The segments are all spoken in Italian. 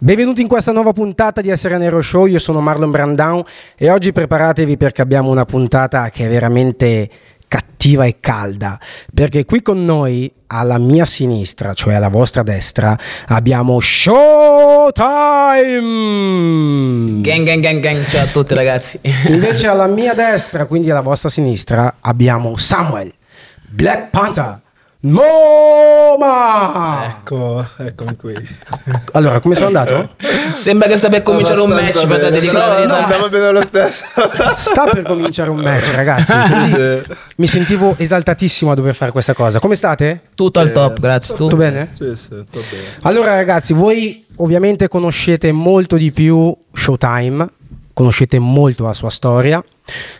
Benvenuti in questa nuova puntata di Essere Nero Show, io sono Marlon Brandão e oggi preparatevi perché abbiamo una puntata che è veramente cattiva e calda, perché qui con noi, alla mia sinistra, cioè alla vostra destra, abbiamo Showtime! Gang, gang, gang, gang, ciao a tutti ragazzi! Invece alla mia destra, quindi alla vostra sinistra, abbiamo Samuel, Black Panther, Nmomah! Eccomi qui. Allora, come sono andato? Sembra che sta per cominciare un match, per dire la verità. Andava bene lo stesso. Sta per cominciare un match, ragazzi. Sì. Mi sentivo esaltatissimo a dover fare questa cosa. Come state? Tutto al top, grazie. Tutto bene? Sì, tutto bene. Allora, ragazzi, voi ovviamente conoscete molto di più Showtime, conoscete molto la sua storia.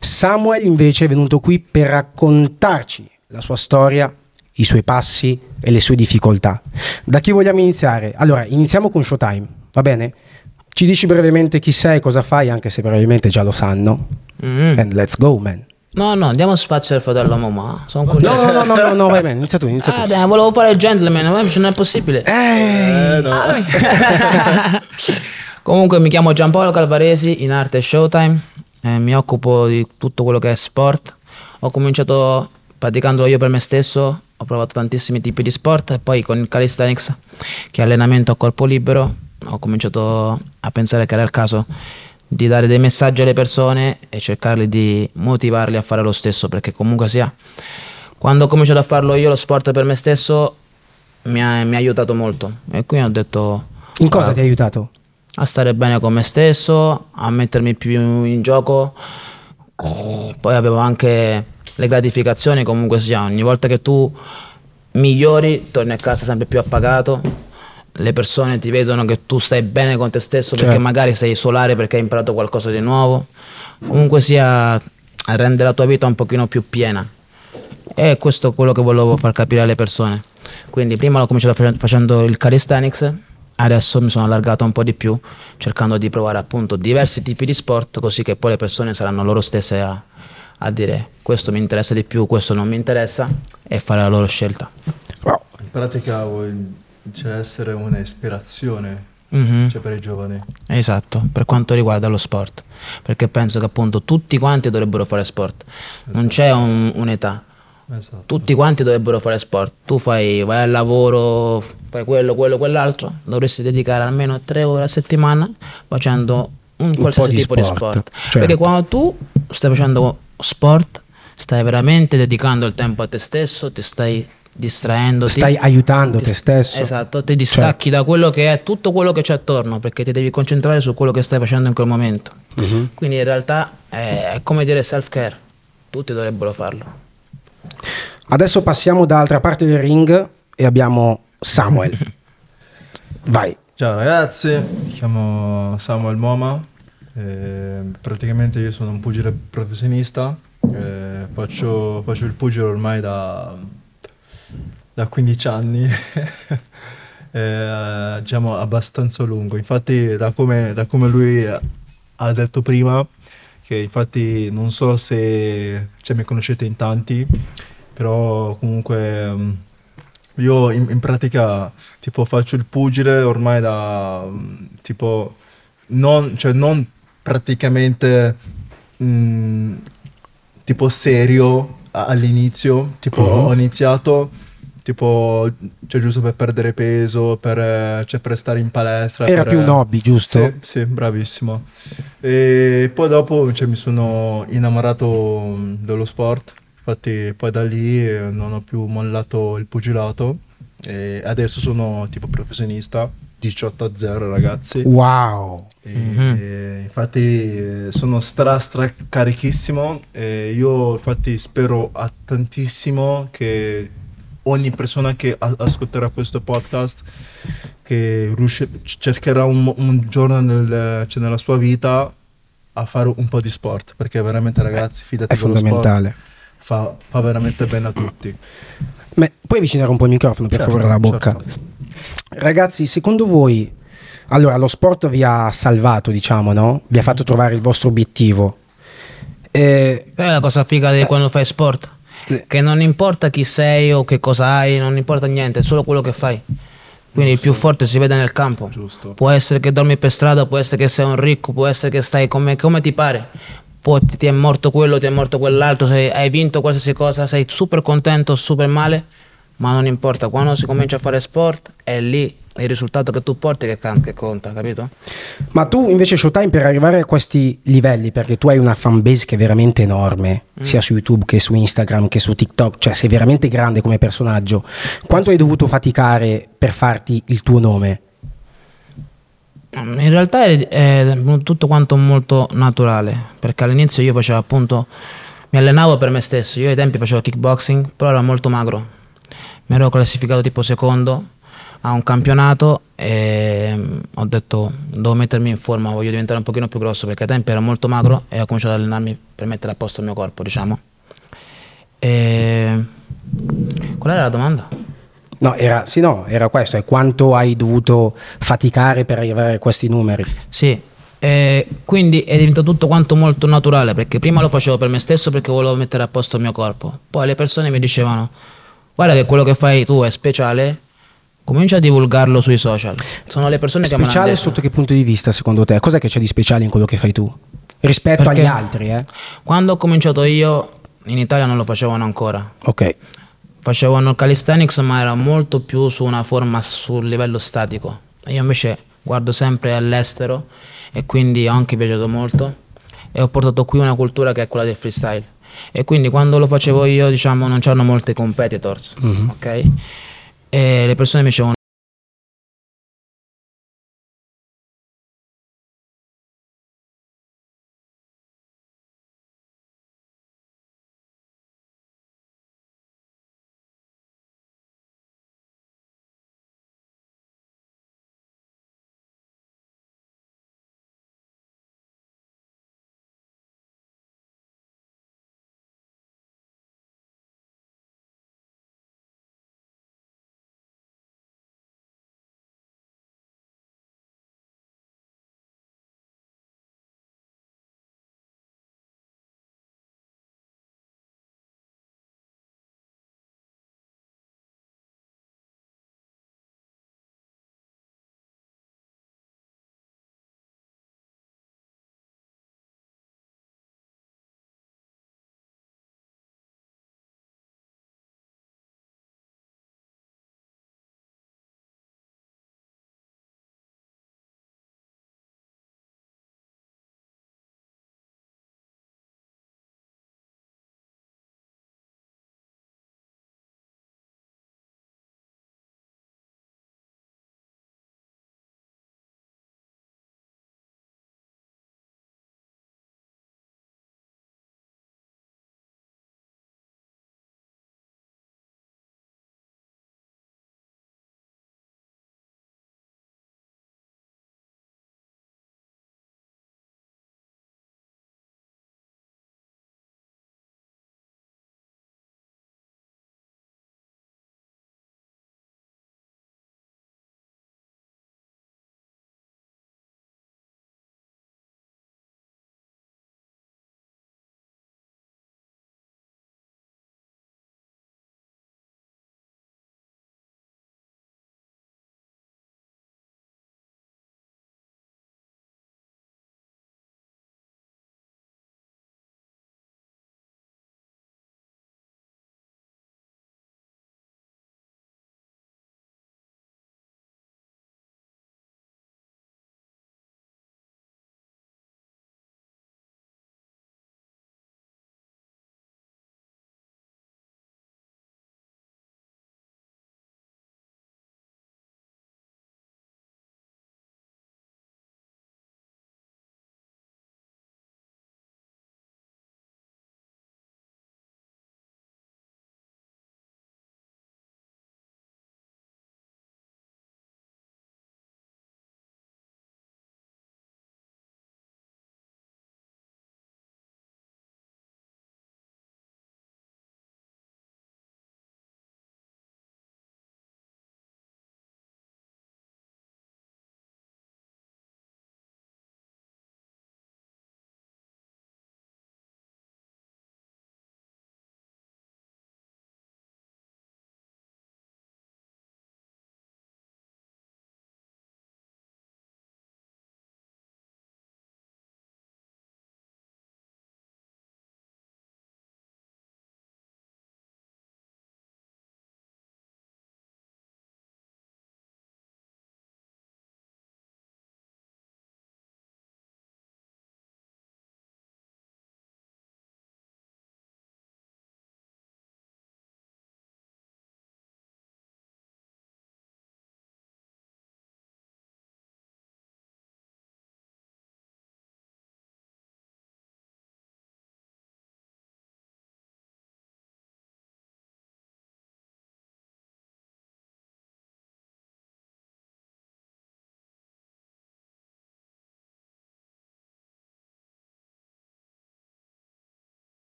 Samuel invece è venuto qui per raccontarci la sua storia, i suoi passi e le sue difficoltà. Da chi vogliamo iniziare? Allora, iniziamo con Showtime, va bene? Ci dici brevemente chi sei, cosa fai, anche se probabilmente già lo sanno. And let's go, man. No, andiamo a spazio al fratello Nmomah. No, vai bene, inizia tu, inizia tu. Volevo fare il gentleman, ma non è possibile. No. Comunque mi chiamo Giampaolo Calvaresi, in arte Showtime. Mi occupo di tutto quello che è sport. Ho cominciato praticando io per me stesso. Ho provato tantissimi tipi di sport e poi con il Calisthenics, che è allenamento a corpo libero, ho cominciato a pensare che era il caso di dare dei messaggi alle persone e cercarli di motivarli a fare lo stesso, perché comunque sia, quando ho cominciato a farlo io lo sport per me stesso mi ha aiutato molto. E quindi ho detto... In cosa ti ha aiutato? A stare bene con me stesso, a mettermi più in gioco. Poi avevo anche le gratificazioni, comunque sia, ogni volta che tu migliori torni a casa sempre più appagato, le persone ti vedono che tu stai bene con te stesso, certo, perché magari sei solare perché hai imparato qualcosa di nuovo, comunque sia rende la tua vita un pochino più piena, e questo è quello che volevo far capire alle persone. Quindi prima l'ho cominciato facendo il calisthenics, adesso mi sono allargato un po' di più cercando di provare appunto diversi tipi di sport, così che poi le persone saranno loro stesse a dire questo mi interessa di più, questo non mi interessa, e fare la loro scelta. Wow. In pratica c'è essere un'ispirazione, cioè per i giovani. Esatto, per quanto riguarda lo sport, perché penso che appunto tutti quanti dovrebbero fare sport, esatto, non c'è un'età. Esatto. Tutti quanti dovrebbero fare sport. Tu vai al lavoro, fai quello, quell'altro, dovresti dedicare almeno 3 ore a settimana facendo un qualsiasi tipo di sport. Certo. Perché quando tu stai facendo sport stai veramente dedicando il tempo a te stesso, ti stai distraendo, stai aiutando te stesso. Esatto, ti distacchi da quello che è tutto quello che c'è attorno, perché ti devi concentrare su quello che stai facendo in quel momento. Quindi in realtà è come dire self care, tutti dovrebbero farlo. Adesso passiamo dall'altra parte del ring e abbiamo Samuel. Vai. Ciao ragazzi, mi chiamo Samuel Nmomah. Praticamente io sono un pugile professionista, faccio il pugile ormai da 15 anni, diciamo abbastanza lungo, infatti da come lui ha detto prima, che infatti non so se mi conoscete in tanti, però comunque io in pratica tipo faccio il pugile ormai da tipo non praticamente tipo serio all'inizio, tipo ho iniziato tipo giusto per perdere peso, per stare in palestra, era più un hobby, giusto? Sì, bravissimo. E poi dopo mi sono innamorato dello sport, infatti poi da lì non ho più mollato il pugilato e adesso sono tipo professionista 18-0 ragazzi. Wow. E infatti sono stra carichissimo e io infatti spero a tantissimo che ogni persona che ascolterà questo podcast, che cercherà un giorno nella sua vita a fare un po' di sport, perché veramente ragazzi fidati, è fondamentale, sport fa veramente bene a tutti. Ma puoi avvicinare un po' il microfono per favore alla bocca? Certo. Ragazzi, secondo voi, allora lo sport vi ha salvato, diciamo, no? Vi ha fatto trovare il vostro obiettivo. È la cosa figa di quando fai sport, che non importa chi sei o che cosa hai, non importa niente, è solo quello che fai. Quindi il più forte si vede nel campo. Giusto. Può essere che dormi per strada, può essere che sei un ricco, può essere che stai come ti pare. Ti è morto quello, ti è morto quell'altro, hai vinto qualsiasi cosa, sei super contento, super male, ma non importa. Quando si comincia a fare sport è lì il risultato che tu porti che conta, capito? Ma tu invece Showtime, per arrivare a questi livelli, perché tu hai una fanbase che è veramente enorme, sia su YouTube che su Instagram che su TikTok, cioè sei veramente grande come personaggio, quanto hai dovuto faticare per farti il tuo nome? In realtà è tutto quanto molto naturale, perché all'inizio io facevo appunto, mi allenavo per me stesso, io ai tempi facevo kickboxing, però ero molto magro, mi ero classificato tipo secondo a un campionato e ho detto devo mettermi in forma, voglio diventare un pochino più grosso, perché ai tempi ero molto magro e ho cominciato ad allenarmi per mettere a posto il mio corpo, diciamo. E... qual era la domanda? No, era questo, è quanto hai dovuto faticare per arrivare a questi numeri. Sì, quindi è diventato tutto quanto molto naturale, perché prima lo facevo per me stesso perché volevo mettere a posto il mio corpo. Poi le persone mi dicevano, guarda che quello che fai tu è speciale, comincia a divulgarlo sui social. Sono le persone che mi hanno detto. Speciale sotto che punto di vista secondo te? Cos'è che c'è di speciale in quello che fai tu? Rispetto perché agli altri, eh? Quando ho cominciato io, in Italia non lo facevano ancora. Ok. Facevano calisthenics, ma era molto più su una forma sul livello statico. Io invece guardo sempre all'estero e quindi ho anche viaggiato molto e ho portato qui una cultura che è quella del freestyle. E quindi quando lo facevo io, diciamo, non c'erano molte competitors, ok? E le persone mi dicevano